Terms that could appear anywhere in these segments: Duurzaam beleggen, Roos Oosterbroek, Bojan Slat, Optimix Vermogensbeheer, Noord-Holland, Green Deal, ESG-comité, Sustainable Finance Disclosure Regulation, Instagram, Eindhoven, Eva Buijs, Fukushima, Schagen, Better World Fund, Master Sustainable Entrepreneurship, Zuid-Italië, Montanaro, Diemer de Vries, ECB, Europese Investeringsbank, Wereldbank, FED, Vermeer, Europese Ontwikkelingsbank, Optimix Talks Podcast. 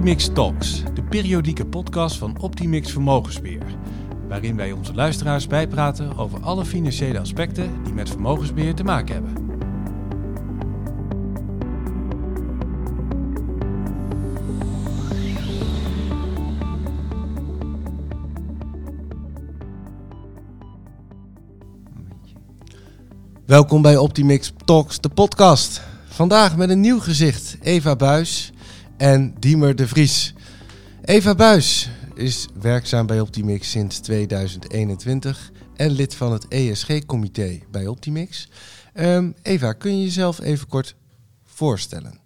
Optimix Talks, de periodieke podcast van Optimix Vermogensbeheer, waarin wij onze luisteraars bijpraten over alle financiële aspecten die met vermogensbeheer te maken hebben. Welkom bij Optimix Talks, de podcast. Vandaag met een nieuw gezicht, Eva Buijs en Diemer de Vries. Eva Buijs is werkzaam bij Optimix sinds 2021 en lid van het ESG-comité bij Optimix. Eva, kun je jezelf even kort voorstellen?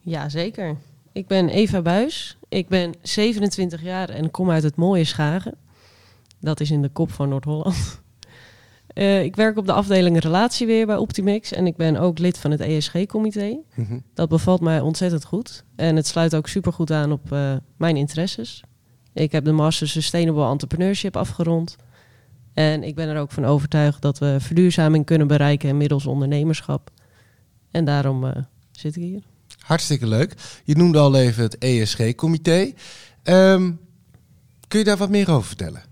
Jazeker. Ik ben Eva Buijs. Ik ben 27 jaar en kom uit het mooie Schagen. Dat is in de kop van Noord-Holland. Ik werk op de afdeling Relatiebeheer bij Optimix en ik ben ook lid van het ESG-comité. Mm-hmm. Dat bevalt mij ontzettend goed en het sluit ook supergoed aan op mijn interesses. Ik heb de Master Sustainable Entrepreneurship afgerond en ik ben er ook van overtuigd dat we verduurzaming kunnen bereiken middels ondernemerschap. En daarom zit ik hier. Hartstikke leuk. Je noemde al even het ESG-comité. Kun je daar wat meer over vertellen?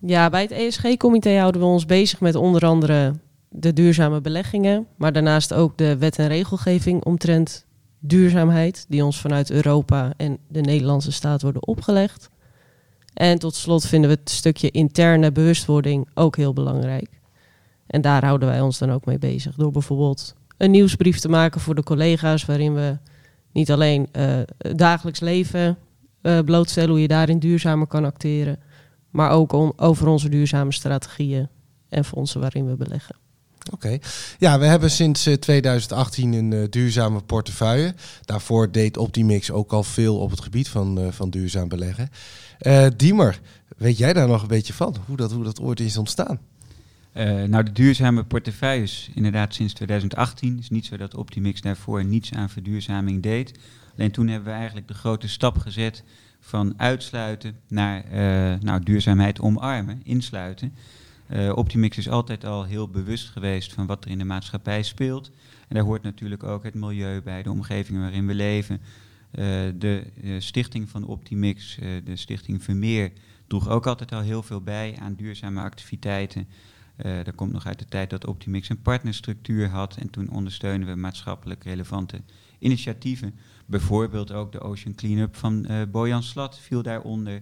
Ja, bij het ESG-comité houden we ons bezig met onder andere de duurzame beleggingen, maar daarnaast ook de wet en regelgeving omtrent duurzaamheid, die ons vanuit Europa en de Nederlandse staat worden opgelegd. En tot slot vinden we het stukje interne bewustwording ook heel belangrijk. En daar houden wij ons dan ook mee bezig, door bijvoorbeeld een nieuwsbrief te maken voor de collega's, waarin we niet alleen het dagelijks leven blootstellen, hoe je daarin duurzamer kan acteren, maar ook over onze duurzame strategieën en fondsen waarin we beleggen. Oké. Ja, we hebben sinds 2018 een duurzame portefeuille. Daarvoor deed Optimix ook al veel op het gebied van duurzaam beleggen. Diemer, weet jij daar nog een beetje van? Hoe dat ooit is ontstaan? De duurzame portefeuille is inderdaad sinds 2018. Het is niet zo dat Optimix daarvoor niets aan verduurzaming deed. Alleen toen hebben we eigenlijk de grote stap gezet van uitsluiten naar duurzaamheid omarmen, insluiten. Optimix is altijd al heel bewust geweest van wat er in de maatschappij speelt. En daar hoort natuurlijk ook het milieu bij, de omgeving waarin we leven. De stichting van Optimix, de stichting Vermeer, droeg ook altijd al heel veel bij aan duurzame activiteiten. Dat komt nog uit de tijd dat Optimix een partnerstructuur had. En toen ondersteunen we maatschappelijk relevante initiatieven. Bijvoorbeeld ook de Ocean Cleanup van Bojan Slat viel daaronder.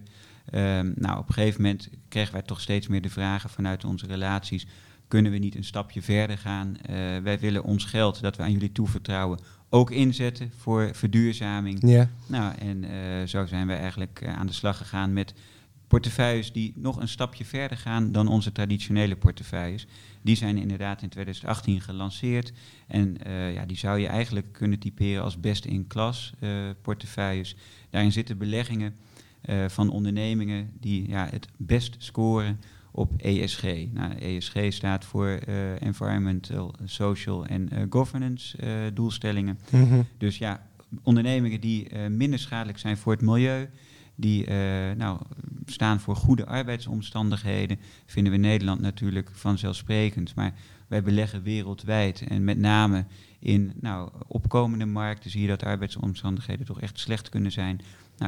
Op een gegeven moment kregen wij toch steeds meer de vragen vanuit onze relaties. Kunnen we niet een stapje verder gaan? Wij willen ons geld dat we aan jullie toevertrouwen ook inzetten voor verduurzaming. Yeah. Zo zijn we eigenlijk aan de slag gegaan met portefeuilles die nog een stapje verder gaan dan onze traditionele portefeuilles. Die zijn inderdaad in 2018 gelanceerd. En die zou je eigenlijk kunnen typeren als best-in-class portefeuilles. Daarin zitten beleggingen van ondernemingen die het best scoren op ESG. ESG staat voor Environmental, Social en Governance doelstellingen. Mm-hmm. Dus ondernemingen die minder schadelijk zijn voor het milieu, die staan voor goede arbeidsomstandigheden, vinden we in Nederland natuurlijk vanzelfsprekend. Maar wij beleggen wereldwijd en met name in opkomende markten zie je dat arbeidsomstandigheden toch echt slecht kunnen zijn.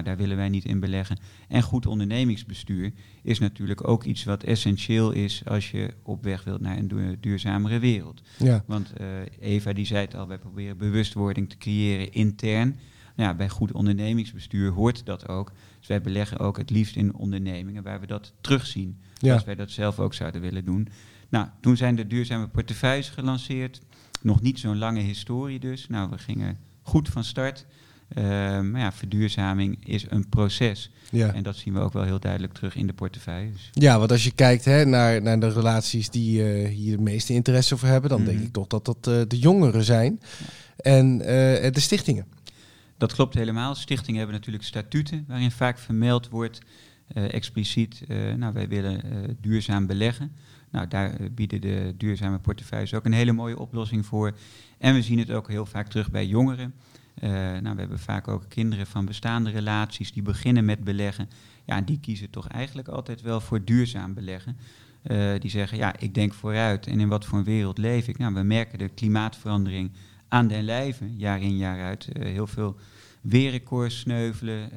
Daar willen wij niet in beleggen. En goed ondernemingsbestuur is natuurlijk ook iets wat essentieel is als je op weg wilt naar een duurzamere wereld. Ja. Want Eva die zei het al, wij proberen bewustwording te creëren intern. Bij goed ondernemingsbestuur hoort dat ook. Dus wij beleggen ook het liefst in ondernemingen waar we dat terugzien. Ja. Als wij dat zelf ook zouden willen doen. Toen zijn de duurzame portefeuilles gelanceerd. Nog niet zo'n lange historie dus. We gingen goed van start. Verduurzaming is een proces. Ja. En dat zien we ook wel heel duidelijk terug in de portefeuilles. Ja, want als je kijkt naar de relaties die hier de meeste interesse voor hebben, dan denk ik toch dat de jongeren zijn. Ja. En de stichtingen. Dat klopt helemaal. Stichtingen hebben natuurlijk statuten waarin vaak vermeld wordt expliciet, wij willen duurzaam beleggen. Daar bieden de duurzame portefeuilles ook een hele mooie oplossing voor. En we zien het ook heel vaak terug bij jongeren. We hebben vaak ook kinderen van bestaande relaties die beginnen met beleggen. Ja, die kiezen toch eigenlijk altijd wel voor duurzaam beleggen. Die zeggen, ik denk vooruit en in wat voor een wereld leef ik? We merken de klimaatverandering aan den lijve, jaar in jaar uit. Heel veel weerrecords sneuvelen.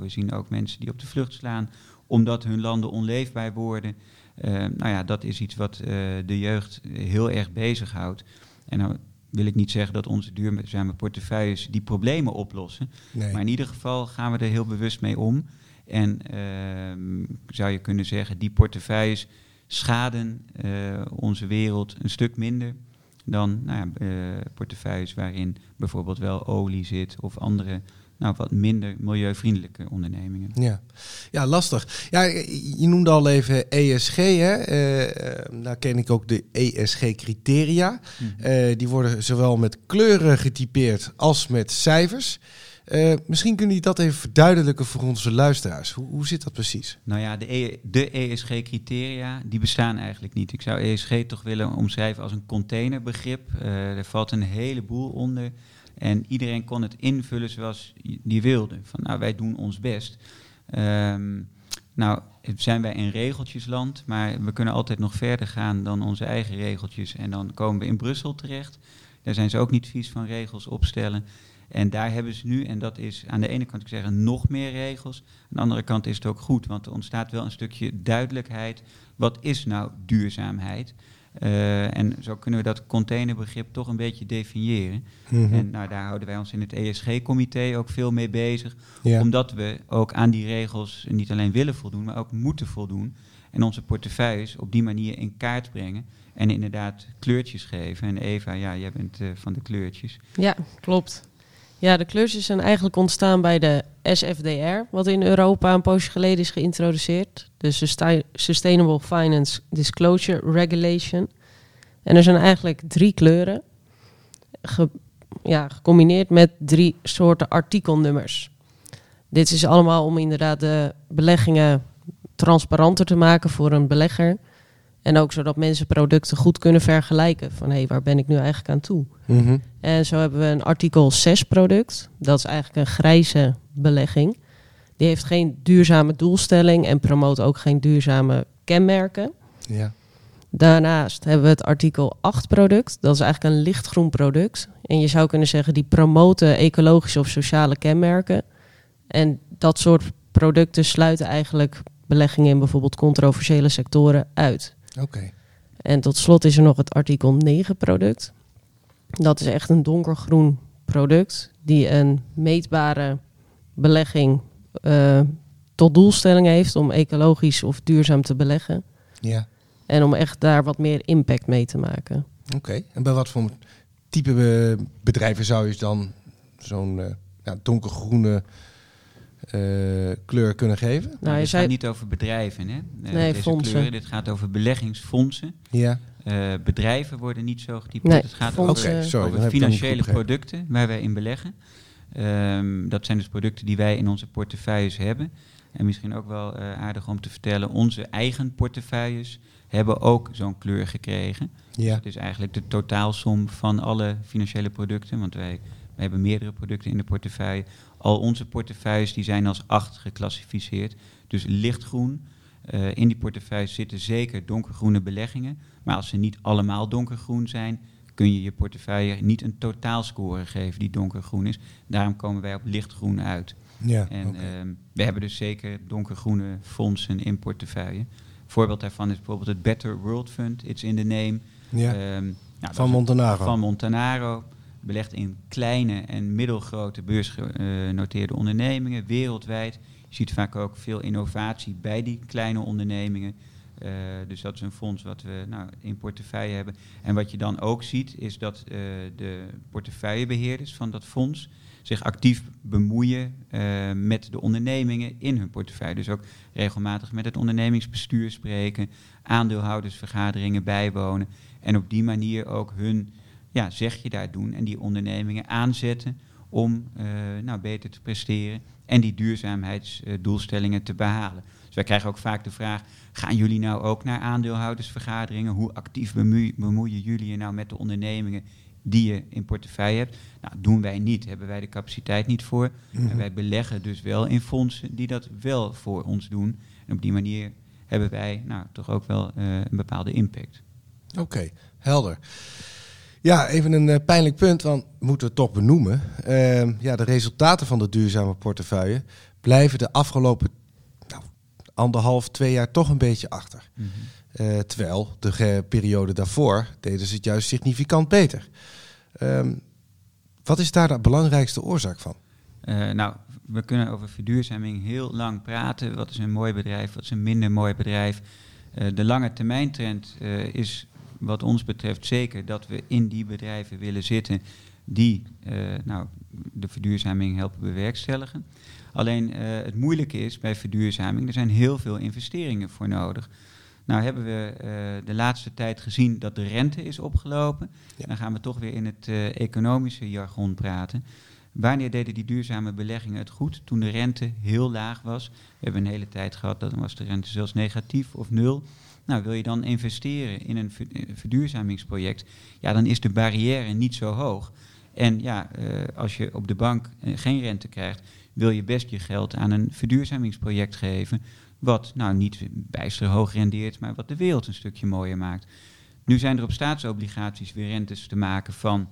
We zien ook mensen die op de vlucht slaan omdat hun landen onleefbaar worden. Dat is iets wat de jeugd heel erg bezighoudt. En nou wil ik niet zeggen dat onze duurzame portefeuilles die problemen oplossen. Nee. Maar in ieder geval gaan we er heel bewust mee om. En zou je kunnen zeggen, die portefeuilles schaden onze wereld een stuk minder dan portefeuilles waarin bijvoorbeeld wel olie zit of andere wat minder milieuvriendelijke ondernemingen. Ja, lastig. Ja, je noemde al even ESG. Hè? Daar ken ik ook de ESG-criteria. Mm-hmm. Die worden zowel met kleuren getypeerd als met cijfers. Misschien kunnen jullie dat even verduidelijken voor onze luisteraars. Hoe zit dat precies? De ESG-criteria die bestaan eigenlijk niet. Ik zou ESG toch willen omschrijven als een containerbegrip. Er valt een heleboel onder. En iedereen kon het invullen zoals die wilde. Van wij doen ons best. Zijn wij een regeltjesland, maar we kunnen altijd nog verder gaan dan onze eigen regeltjes. En dan komen we in Brussel terecht. Daar zijn ze ook niet vies van regels opstellen. En daar hebben ze nu, en dat is aan de ene kant nog meer regels. Aan de andere kant is het ook goed, want er ontstaat wel een stukje duidelijkheid. Wat is nou duurzaamheid? En zo kunnen we dat containerbegrip toch een beetje definiëren. Mm-hmm. En daar houden wij ons in het ESG-comité ook veel mee bezig. Ja. Omdat we ook aan die regels niet alleen willen voldoen, maar ook moeten voldoen. En onze portefeuilles op die manier in kaart brengen. En inderdaad kleurtjes geven. En Eva, jij bent van de kleurtjes. Ja, klopt. Ja, de kleurtjes zijn eigenlijk ontstaan bij de SFDR, wat in Europa een poosje geleden is geïntroduceerd. De Sustainable Finance Disclosure Regulation. En er zijn eigenlijk 3 kleuren, gecombineerd met 3 soorten artikelnummers. Dit is allemaal om inderdaad de beleggingen transparanter te maken voor een belegger. En ook zodat mensen producten goed kunnen vergelijken. Van waar ben ik nu eigenlijk aan toe? Mm-hmm. En zo hebben we een artikel 6 product. Dat is eigenlijk een grijze belegging. Die heeft geen duurzame doelstelling en promoot ook geen duurzame kenmerken. Ja. Daarnaast hebben we het artikel 8 product. Dat is eigenlijk een lichtgroen product. En je zou kunnen zeggen die promoten ecologische of sociale kenmerken. En dat soort producten sluiten eigenlijk beleggingen in bijvoorbeeld controversiële sectoren uit. Okay. En tot slot is er nog het artikel 9 product. Dat is echt een donkergroen product die een meetbare belegging tot doelstelling heeft om ecologisch of duurzaam te beleggen. Ja. En om echt daar wat meer impact mee te maken. Oké. En bij wat voor type bedrijven zou je dan zo'n donkergroene kleur kunnen geven? Dit gaat niet over bedrijven, hè? Nee, deze fondsen. Kleuren, dit gaat over beleggingsfondsen. Ja. Bedrijven worden niet zo getypeerd. Nee, het gaat over financiële producten waar wij in beleggen. Dat zijn dus producten die wij in onze portefeuilles hebben. En misschien ook wel aardig om te vertellen, onze eigen portefeuilles hebben ook zo'n kleur gekregen. Ja. Dat is eigenlijk de totaalsom van alle financiële producten, want wij hebben meerdere producten in de portefeuille. Al onze portefeuilles die zijn als 8 geclassificeerd. Dus lichtgroen. In die portefeuille zitten zeker donkergroene beleggingen. Maar als ze niet allemaal donkergroen zijn, kun je je portefeuille niet een totaalscore geven die donkergroen is. Daarom komen wij op lichtgroen uit. Ja, we hebben dus zeker donkergroene fondsen in portefeuille. Een voorbeeld daarvan is bijvoorbeeld het Better World Fund. It's in the name. Ja. Van Montanaro. Belegd in kleine en middelgrote beursgenoteerde ondernemingen wereldwijd. Je ziet vaak ook veel innovatie bij die kleine ondernemingen. Dus dat is een fonds wat we in portefeuille hebben. En wat je dan ook ziet is dat de portefeuillebeheerders van dat fonds zich actief bemoeien met de ondernemingen in hun portefeuille. Dus ook regelmatig met het ondernemingsbestuur spreken, aandeelhoudersvergaderingen bijwonen. En op die manier ook hun daar doen en die ondernemingen aanzetten om beter te presteren en die duurzaamheidsdoelstellingen te behalen. Dus wij krijgen ook vaak de vraag, gaan jullie nou ook naar aandeelhoudersvergaderingen? Hoe actief bemoeien jullie je nou met de ondernemingen die je in portefeuille hebt? Doen wij niet, hebben wij de capaciteit niet voor. Mm-hmm. En wij beleggen dus wel in fondsen die dat wel voor ons doen. En op die manier hebben wij toch ook wel een bepaalde impact. Oké, helder. Ja, even een pijnlijk punt, want moeten we toch benoemen. De resultaten van de duurzame portefeuille blijven de afgelopen anderhalf, 2 jaar toch een beetje achter. Mm-hmm. Terwijl de periode daarvoor deden ze het juist significant beter. Wat is daar de belangrijkste oorzaak van? We kunnen over verduurzaming heel lang praten. Wat is een mooi bedrijf, wat is een minder mooi bedrijf. De lange termijn trend is wat ons betreft zeker dat we in die bedrijven willen zitten die de verduurzaming helpen bewerkstelligen. Alleen het moeilijke is bij verduurzaming, er zijn heel veel investeringen voor nodig. Nou hebben we de laatste tijd gezien dat de rente is opgelopen. Ja. Dan gaan we toch weer in het economische jargon praten. Wanneer deden die duurzame beleggingen het goed? Toen de rente heel laag was. We hebben een hele tijd gehad, dat was de rente zelfs negatief of nul. Nou, wil je dan investeren in een verduurzamingsproject? Ja, dan is de barrière niet zo hoog. En als je op de bank geen rente krijgt, wil je best je geld aan een verduurzamingsproject geven, wat niet bijster hoog rendeert, maar wat de wereld een stukje mooier maakt. Nu zijn er op staatsobligaties weer rentes te maken van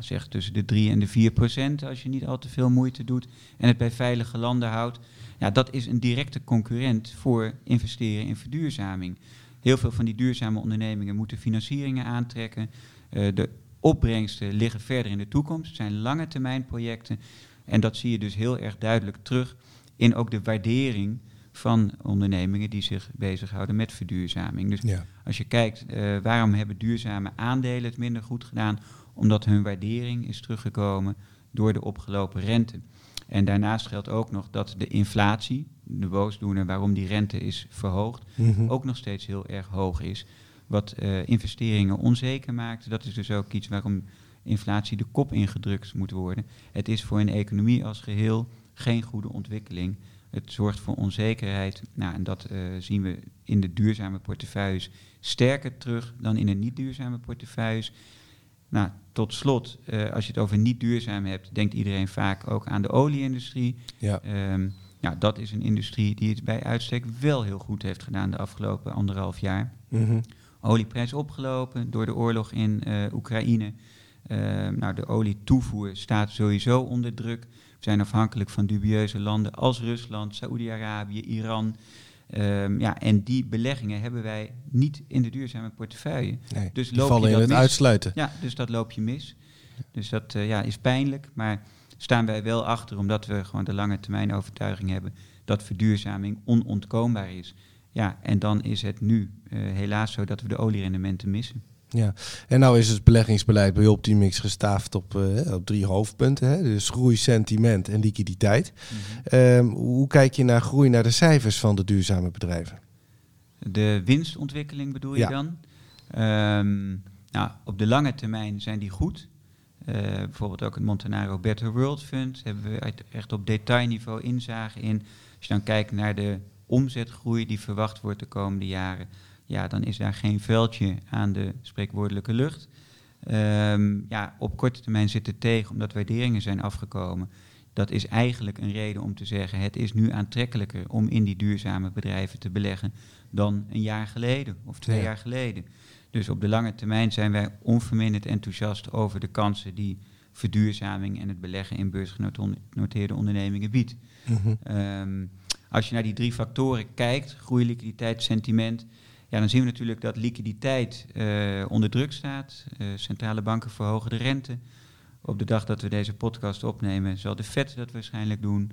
zeg tussen de 3% en 4% als je niet al te veel moeite doet en het bij veilige landen houdt. Ja, dat is een directe concurrent voor investeren in verduurzaming. Heel veel van die duurzame ondernemingen moeten financieringen aantrekken. De opbrengsten liggen verder in de toekomst. Het zijn lange termijn projecten. En dat zie je dus heel erg duidelijk terug in ook de waardering van ondernemingen die zich bezighouden met verduurzaming. Dus als je kijkt, waarom hebben duurzame aandelen het minder goed gedaan? Omdat hun waardering is teruggekomen door de opgelopen rente. En daarnaast geldt ook nog dat de inflatie, de boosdoener waarom die rente is verhoogd, mm-hmm. ook nog steeds heel erg hoog is. Wat investeringen onzeker maakt, dat is dus ook iets waarom inflatie de kop ingedrukt moet worden. Het is voor een economie als geheel geen goede ontwikkeling. Het zorgt voor onzekerheid. En dat zien we in de duurzame portefeuilles sterker terug dan in de niet-duurzame portefeuilles. Tot slot, als je het over niet duurzaam hebt, denkt iedereen vaak ook aan de olieindustrie. Ja. Dat is een industrie die het bij uitstek wel heel goed heeft gedaan de afgelopen 1,5 jaar. Mm-hmm. Olieprijs opgelopen door de oorlog in Oekraïne. De olietoevoer staat sowieso onder druk. We zijn afhankelijk van dubieuze landen als Rusland, Saoedi-Arabië, Iran. En die beleggingen hebben wij niet in de duurzame portefeuille. Nee, dus die vallen in het uitsluiten. Ja, dus dat loop je mis. Dus dat is pijnlijk, maar staan wij wel achter, omdat we gewoon de lange termijn overtuiging hebben dat verduurzaming onontkoombaar is. Ja, en dan is het nu helaas zo dat we de olierendementen missen. Ja, en nou is het beleggingsbeleid bij Optimix gestaafd op 3 hoofdpunten. Hè? Dus groei, sentiment en liquiditeit. Mm-hmm. Hoe kijk je naar groei, naar de cijfers van de duurzame bedrijven? De winstontwikkeling bedoel je dan? Op de lange termijn zijn die goed. Bijvoorbeeld ook het Montanaro Better World Fund. Daar hebben we echt op detailniveau inzage in. Als je dan kijkt naar de omzetgroei die verwacht wordt de komende jaren, ja, dan is daar geen vuiltje aan de spreekwoordelijke lucht. Op korte termijn zit het tegen omdat waarderingen zijn afgekomen. Dat is eigenlijk een reden om te zeggen, het is nu aantrekkelijker om in die duurzame bedrijven te beleggen dan een jaar geleden of 2 jaar geleden. Dus op de lange termijn zijn wij onverminderd enthousiast over de kansen die verduurzaming en het beleggen in beursgenoteerde ondernemingen biedt. Mm-hmm. Als je naar die 3 factoren kijkt, groei, liquiditeit, sentiment, ja, dan zien we natuurlijk dat liquiditeit onder druk staat. Centrale banken verhogen de rente. Op de dag dat we deze podcast opnemen zal de FED dat waarschijnlijk doen.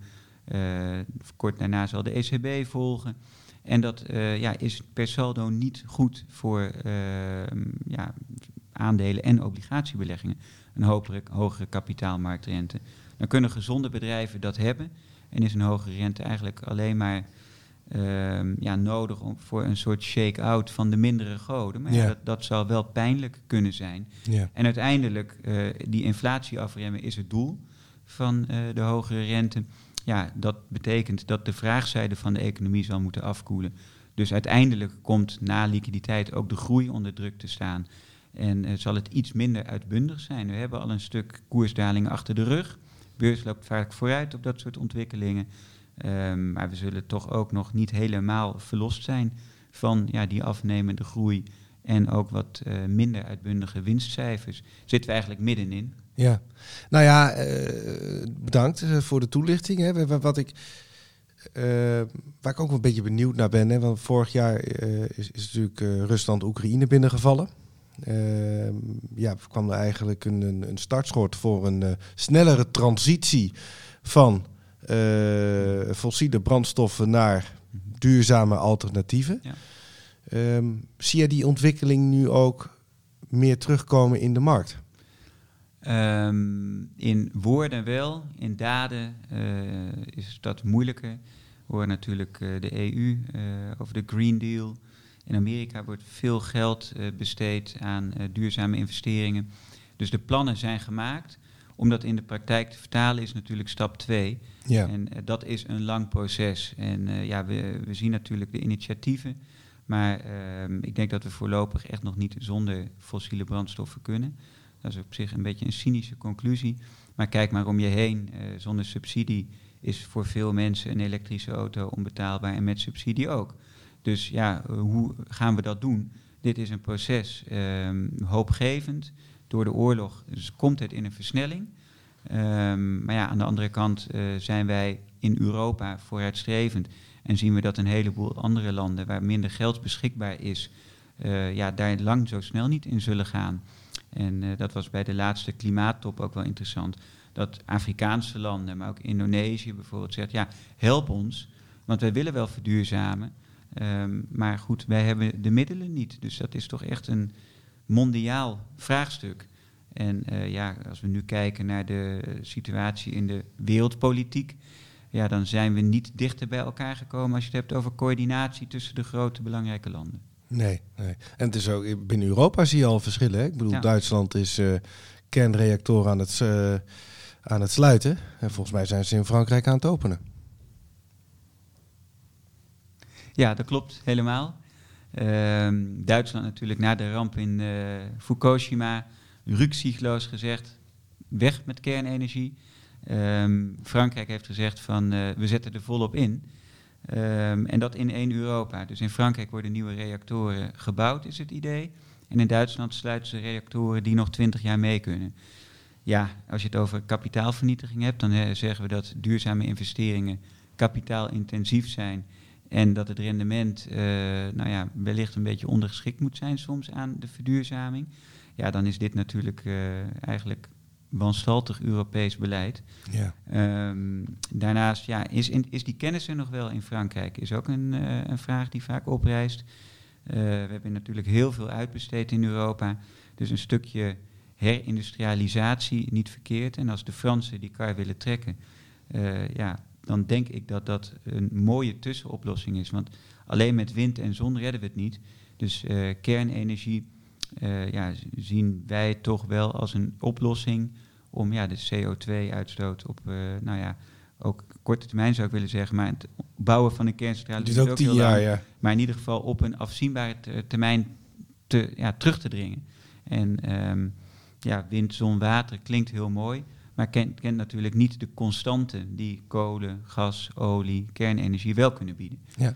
Kort daarna zal de ECB volgen. En dat is per saldo niet goed voor aandelen en obligatiebeleggingen. Een hogere kapitaalmarktrente. Dan kunnen gezonde bedrijven dat hebben. En is een hogere rente eigenlijk alleen maar nodig voor een soort shake-out van de mindere goden. Maar dat zou wel pijnlijk kunnen zijn. Yeah. En uiteindelijk, die inflatie afremmen is het doel van de hogere rente. Ja, dat betekent dat de vraagzijde van de economie zal moeten afkoelen. Dus uiteindelijk komt na liquiditeit ook de groei onder druk te staan. En zal het iets minder uitbundig zijn. We hebben al een stuk koersdaling achter de rug. De beurs loopt vaak vooruit op dat soort ontwikkelingen. Maar we zullen toch ook nog niet helemaal verlost zijn van die afnemende groei en ook wat minder uitbundige winstcijfers. Zitten we eigenlijk middenin. Ja, nou ja, bedankt voor de toelichting. Hè. Waar ik ook een beetje benieuwd naar ben, hè, want vorig jaar is natuurlijk Rusland Oekraïne binnengevallen. Kwam er eigenlijk een startschot voor een snellere transitie van fossiele brandstoffen naar duurzame alternatieven. Ja. Zie je die ontwikkeling nu ook meer terugkomen in de markt? In woorden wel, in daden is dat moeilijker. We horen natuurlijk de EU over de Green Deal. In Amerika wordt veel geld besteed aan duurzame investeringen. Dus de plannen zijn gemaakt. Om dat in de praktijk te vertalen is natuurlijk stap 2. Ja. En dat is een lang proces. En we zien natuurlijk de initiatieven. Maar ik denk dat we voorlopig echt nog niet zonder fossiele brandstoffen kunnen. Dat is op zich een beetje een cynische conclusie. Maar kijk maar om je heen. Zonder subsidie is voor veel mensen een elektrische auto onbetaalbaar en met subsidie ook. Dus ja, hoe gaan we dat doen? Dit is een proces, hoopgevend. Door de oorlog dus komt het in een versnelling. Aan de andere kant zijn wij in Europa vooruitstrevend. En zien we dat een heleboel andere landen waar minder geld beschikbaar is, daar lang zo snel niet in zullen gaan. En dat was bij de laatste klimaattop ook wel interessant. Dat Afrikaanse landen, maar ook Indonesië bijvoorbeeld, zegt, ja, help ons. Want wij willen wel verduurzamen. Maar goed, wij hebben de middelen niet. Dus dat is toch echt een mondiaal vraagstuk. En als we nu kijken naar de situatie in de wereldpolitiek, ja, dan zijn we niet dichter bij elkaar gekomen als je het hebt over coördinatie tussen de grote belangrijke landen. Nee. En het is ook, binnen Europa zie je al verschillen. Hè? Ik bedoel, ja. Duitsland is kernreactoren aan het sluiten. En volgens mij zijn ze in Frankrijk aan het openen. Ja, dat klopt helemaal. Duitsland natuurlijk na de ramp in Fukushima, rukzichtloos gezegd, weg met kernenergie. Frankrijk heeft gezegd van we zetten er volop in. En dat in één Europa. Dus in Frankrijk worden nieuwe reactoren gebouwd, is het idee. En in Duitsland sluiten ze reactoren die nog 20 jaar mee kunnen. Ja, als je het over kapitaalvernietiging hebt, dan zeggen we dat duurzame investeringen kapitaalintensief zijn. En dat het rendement wellicht een beetje ondergeschikt moet zijn soms aan de verduurzaming. Ja, dan is dit natuurlijk eigenlijk wanstaltig Europees beleid. Ja. Daarnaast is die kennis er nog wel in Frankrijk? Is ook een vraag die vaak oprijst. We hebben natuurlijk heel veel uitbesteed in Europa. Dus een stukje herindustrialisatie niet verkeerd. En als de Fransen die kar willen trekken, dan denk ik dat dat een mooie tussenoplossing is. Want alleen met wind en zon redden we het niet. Dus kernenergie zien wij toch wel als een oplossing om de CO2-uitstoot op, ook korte termijn zou ik willen zeggen, maar het bouwen van een kerncentrale is ook 10 jaar, lang, ja. Maar in ieder geval op een afzienbare termijn terug te dringen. En wind, zon, water klinkt heel mooi, maar kent natuurlijk niet de constanten die kolen, gas, olie, kernenergie wel kunnen bieden. Ja.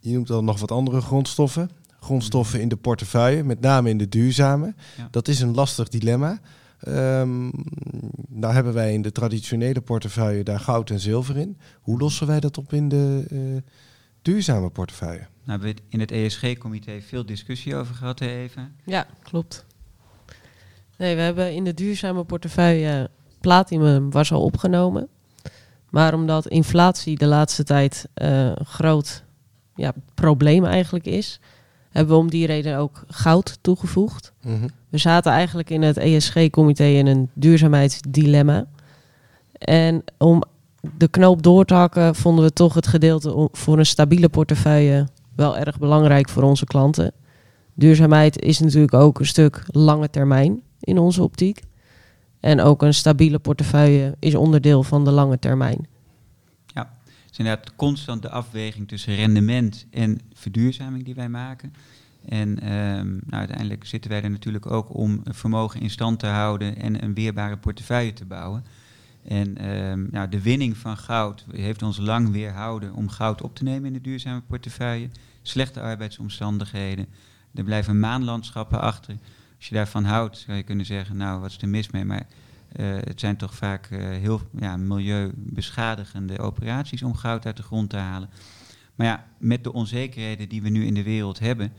Je noemt al nog wat andere grondstoffen. Grondstoffen in de portefeuille, met name in de duurzame. Ja. Dat is een lastig dilemma. Nou hebben wij in de traditionele portefeuille daar goud en zilver in. Hoe lossen wij dat op in de duurzame portefeuille? Nou, we hebben in het ESG-comité veel discussie over gehad, Eva. Ja, klopt. Nee, we hebben in de duurzame portefeuille platinum was al opgenomen. Maar omdat inflatie de laatste tijd groot probleem eigenlijk is, hebben we om die reden ook goud toegevoegd. Mm-hmm. We zaten eigenlijk in het ESG-comité in een duurzaamheidsdilemma. En om de knoop door te hakken vonden we toch het gedeelte voor een stabiele portefeuille wel erg belangrijk voor onze klanten. Duurzaamheid is natuurlijk ook een stuk lange termijn in onze optiek. En ook een stabiele portefeuille is onderdeel van de lange termijn. Inderdaad constant de afweging tussen rendement en verduurzaming die wij maken. En uiteindelijk zitten wij er natuurlijk ook om vermogen in stand te houden en een weerbare portefeuille te bouwen. En de winning van goud heeft ons lang weerhouden om goud op te nemen in de duurzame portefeuille. slechte arbeidsomstandigheden. Er blijven maanlandschappen achter. Als je daarvan houdt, zou je kunnen zeggen, nou, wat is er mis mee? Maar het zijn toch vaak milieubeschadigende operaties om goud uit de grond te halen. Maar ja, met de onzekerheden die we nu in de wereld hebben,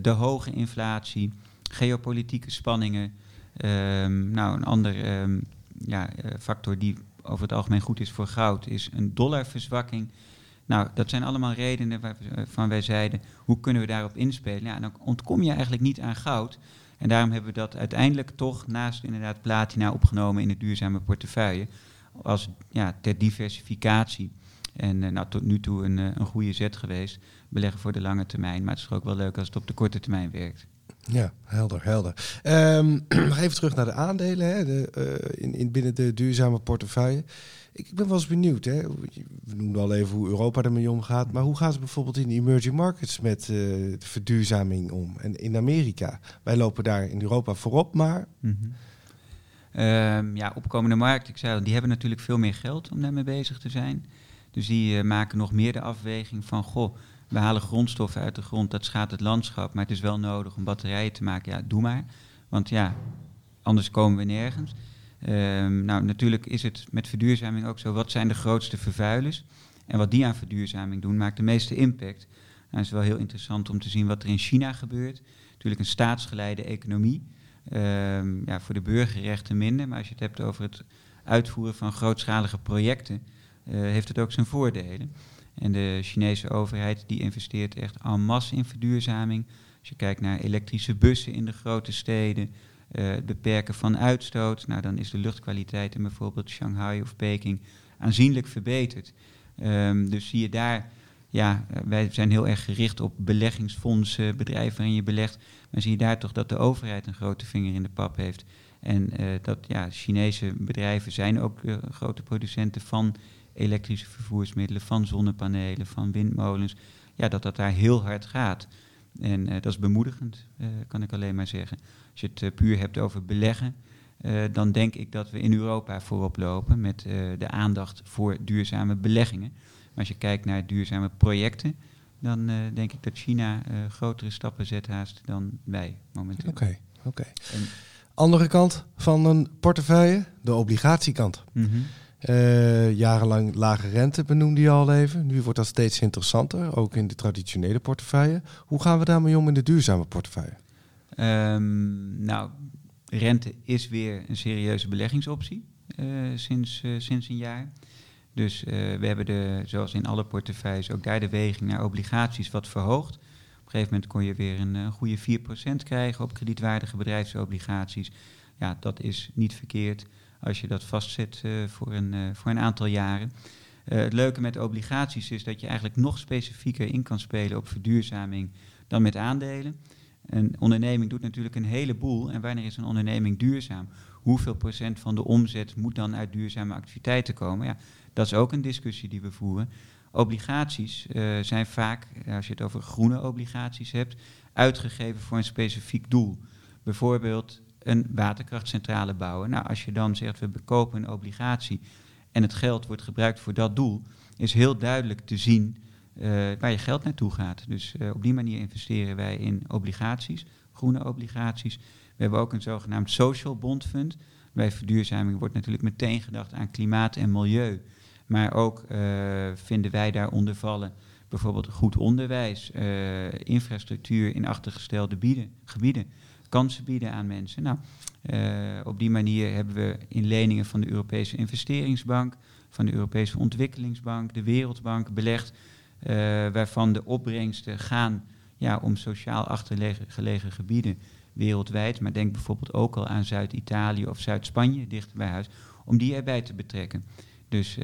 de hoge inflatie, geopolitieke spanningen, een ander factor die over het algemeen goed is voor goud is een dollarverzwakking. Nou, dat zijn allemaal redenen waarvan wij zeiden, hoe kunnen we daarop inspelen? Ja, dan ontkom je eigenlijk niet aan goud. En daarom hebben we dat uiteindelijk toch naast inderdaad platina opgenomen in de duurzame portefeuille. Als ter diversificatie. En tot nu toe een goede zet geweest. Beleggen voor de lange termijn. Maar het is ook wel leuk als het op de korte termijn werkt. Ja, helder. Nog even terug naar de aandelen hè, binnen de duurzame portefeuille. Ik ben wel eens benieuwd. Hè. We noemden al even hoe Europa ermee omgaat. Maar hoe gaat het bijvoorbeeld in de emerging markets met de verduurzaming om? En in Amerika? Wij lopen daar in Europa voorop, maar... Mm-hmm. Opkomende markten, ik zei al, die hebben natuurlijk veel meer geld om daarmee bezig te zijn. Dus die maken nog meer de afweging van... we halen grondstoffen uit de grond, dat schaadt het landschap... maar het is wel nodig om batterijen te maken. Ja, doe maar. Want anders komen we nergens. Natuurlijk is het met verduurzaming ook zo... wat zijn de grootste vervuilers? En wat die aan verduurzaming doen, maakt de meeste impact. Nou, het is wel heel interessant om te zien wat er in China gebeurt. Natuurlijk een staatsgeleide economie. Voor de burgerrechten minder. Maar als je het hebt over het uitvoeren van grootschalige projecten... heeft het ook zijn voordelen. En de Chinese overheid die investeert echt en masse in verduurzaming. Als je kijkt naar elektrische bussen in de grote steden, het beperken van uitstoot, dan is de luchtkwaliteit in bijvoorbeeld Shanghai of Peking aanzienlijk verbeterd. Dus zie je daar, wij zijn heel erg gericht op beleggingsfondsen, bedrijven waarin je belegt, maar zie je daar toch dat de overheid een grote vinger in de pap heeft. En Chinese bedrijven zijn ook grote producenten van elektrische vervoersmiddelen, van zonnepanelen, van windmolens, dat daar heel hard gaat. En dat is bemoedigend, kan ik alleen maar zeggen. Als je het puur hebt over beleggen, dan denk ik dat we in Europa voorop lopen met de aandacht voor duurzame beleggingen. Maar als je kijkt naar duurzame projecten, dan denk ik dat China grotere stappen zet haast dan wij momenteel. Oké. Andere kant van een portefeuille, de obligatiekant. Mm-hmm. Jarenlang lage rente benoemde je al even. Nu wordt dat steeds interessanter, ook in de traditionele portefeuille. Hoe gaan we daarmee om in de duurzame portefeuille? Rente is weer een serieuze beleggingsoptie sinds een jaar. Dus we hebben zoals in alle portefeuilles, ook daar de weging naar obligaties wat verhoogd. Op een gegeven moment kon je weer een goede 4% krijgen op kredietwaardige bedrijfsobligaties. Ja, dat is niet verkeerd. Als je dat vastzet voor een aantal jaren. Het leuke met obligaties is dat je eigenlijk nog specifieker in kan spelen op verduurzaming dan met aandelen. Een onderneming doet natuurlijk een heleboel. En wanneer is een onderneming duurzaam? Hoeveel procent van de omzet moet dan uit duurzame activiteiten komen? Ja, dat is ook een discussie die we voeren. Obligaties zijn vaak, als je het over groene obligaties hebt, uitgegeven voor een specifiek doel. Bijvoorbeeld een waterkrachtcentrale bouwen. Nou, als je dan zegt, we bekopen een obligatie en het geld wordt gebruikt voor dat doel, is heel duidelijk te zien waar je geld naartoe gaat. Dus op die manier investeren wij in obligaties, groene obligaties. We hebben ook een zogenaamd social bond fund. Bij verduurzaming wordt natuurlijk meteen gedacht aan klimaat en milieu. Maar ook vinden wij daaronder vallen bijvoorbeeld goed onderwijs, infrastructuur in achtergestelde gebieden. Kansen bieden aan mensen. Nou, op die manier hebben we in leningen van de Europese Investeringsbank, van de Europese Ontwikkelingsbank, de Wereldbank belegd, waarvan de opbrengsten gaan om sociaal achtergelegen gebieden wereldwijd, maar denk bijvoorbeeld ook al aan Zuid-Italië of Zuid-Spanje, dicht bij huis, om die erbij te betrekken. Dus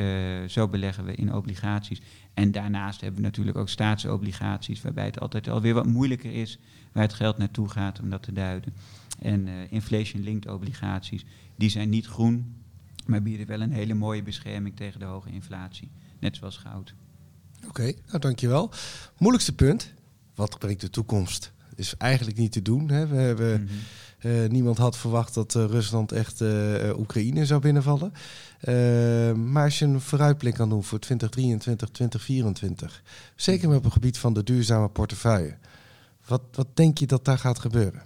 zo beleggen we in obligaties. En daarnaast hebben we natuurlijk ook staatsobligaties, waarbij het altijd alweer wat moeilijker is waar het geld naartoe gaat om dat te duiden. En inflation-linked obligaties, die zijn niet groen, maar bieden wel een hele mooie bescherming tegen de hoge inflatie. Net zoals goud. Oké, dankjewel. Moeilijkste punt, wat brengt de toekomst? is eigenlijk niet te doen. Hè. We hebben... Mm-hmm. Niemand had verwacht dat Rusland echt Oekraïne zou binnenvallen. Maar als je een vooruitblik kan doen voor 2023, 2024... zeker maar op het gebied van de duurzame portefeuille... Wat denk je dat daar gaat gebeuren?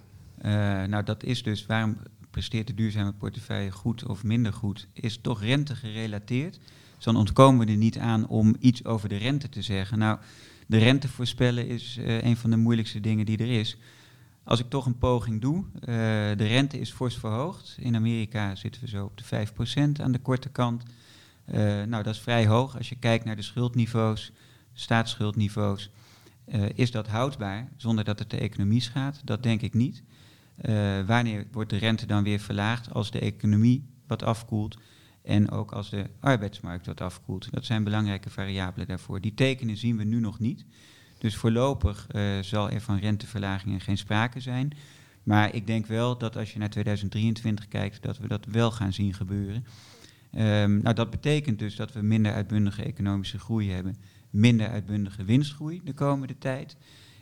Nou, dat is dus waarom presteert de duurzame portefeuille goed of minder goed... is toch rente gerelateerd. Dus dan ontkomen we er niet aan om iets over de rente te zeggen. Nou, de rente voorspellen is een van de moeilijkste dingen die er is... Als ik toch een poging doe, de rente is fors verhoogd. In Amerika zitten we zo op de 5% aan de korte kant. Nou, dat is vrij hoog. Als je kijkt naar de schuldniveaus, staatsschuldniveaus, is dat houdbaar zonder dat het de economie schaadt? Dat denk ik niet. Wanneer wordt de rente dan weer verlaagd? Als de economie wat afkoelt en ook als de arbeidsmarkt wat afkoelt. Dat zijn belangrijke variabelen daarvoor. Die tekenen zien we nu nog niet. Dus voorlopig zal er van renteverlagingen geen sprake zijn. Maar ik denk wel dat als je naar 2023 kijkt, dat we dat wel gaan zien gebeuren. Nou, dat betekent dus dat we minder uitbundige economische groei hebben. Minder uitbundige winstgroei de komende tijd.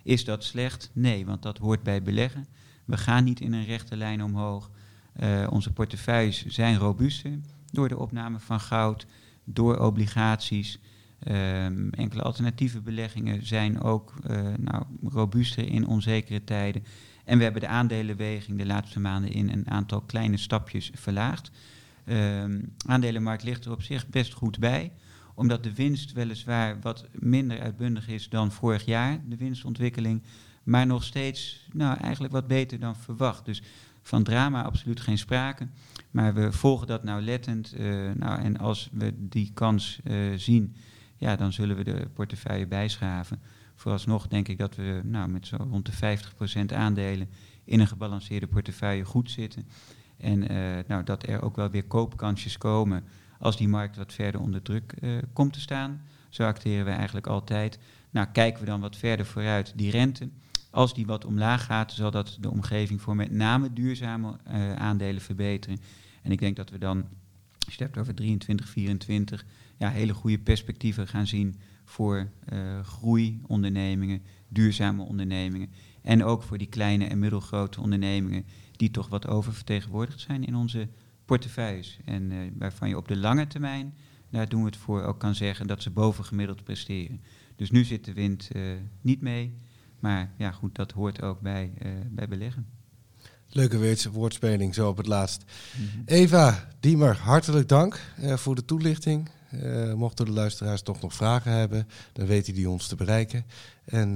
Is dat slecht? Nee, want dat hoort bij beleggen. We gaan niet in een rechte lijn omhoog. Onze portefeuilles zijn robuuster door de opname van goud, door obligaties... Enkele alternatieve beleggingen zijn ook robuuster in onzekere tijden. En we hebben de aandelenweging de laatste maanden in een aantal kleine stapjes verlaagd. Aandelenmarkt ligt er op zich best goed bij. Omdat de winst weliswaar wat minder uitbundig is dan vorig jaar, de winstontwikkeling. Maar nog steeds eigenlijk wat beter dan verwacht. Dus van drama absoluut geen sprake. Maar we volgen dat nauwlettend. En als we die kans zien... Ja, dan zullen we de portefeuille bijschaven. Vooralsnog denk ik dat we met zo rond de 50% aandelen in een gebalanceerde portefeuille goed zitten. En dat er ook wel weer koopkansjes komen als die markt wat verder onder druk komt te staan. Zo acteren we eigenlijk altijd. Nou, kijken we dan wat verder vooruit die rente. Als die wat omlaag gaat, zal dat de omgeving voor met name duurzame aandelen verbeteren. En ik denk dat we dan, als je het hebt over 23, 24... hele goede perspectieven gaan zien voor groeiondernemingen, duurzame ondernemingen. En ook voor die kleine en middelgrote ondernemingen die toch wat oververtegenwoordigd zijn in onze portefeuilles. En waarvan je op de lange termijn, daar doen we het voor, ook kan zeggen dat ze bovengemiddeld presteren. Dus nu zit de wind niet mee, maar ja goed, dat hoort ook bij beleggen. Leuke woordspeling zo op het laatst. Mm-hmm. Eva, Diemer, hartelijk dank voor de toelichting. Mochten de luisteraars toch nog vragen hebben, dan weten die ons te bereiken. En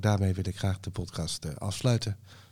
daarmee wil ik graag de podcast afsluiten.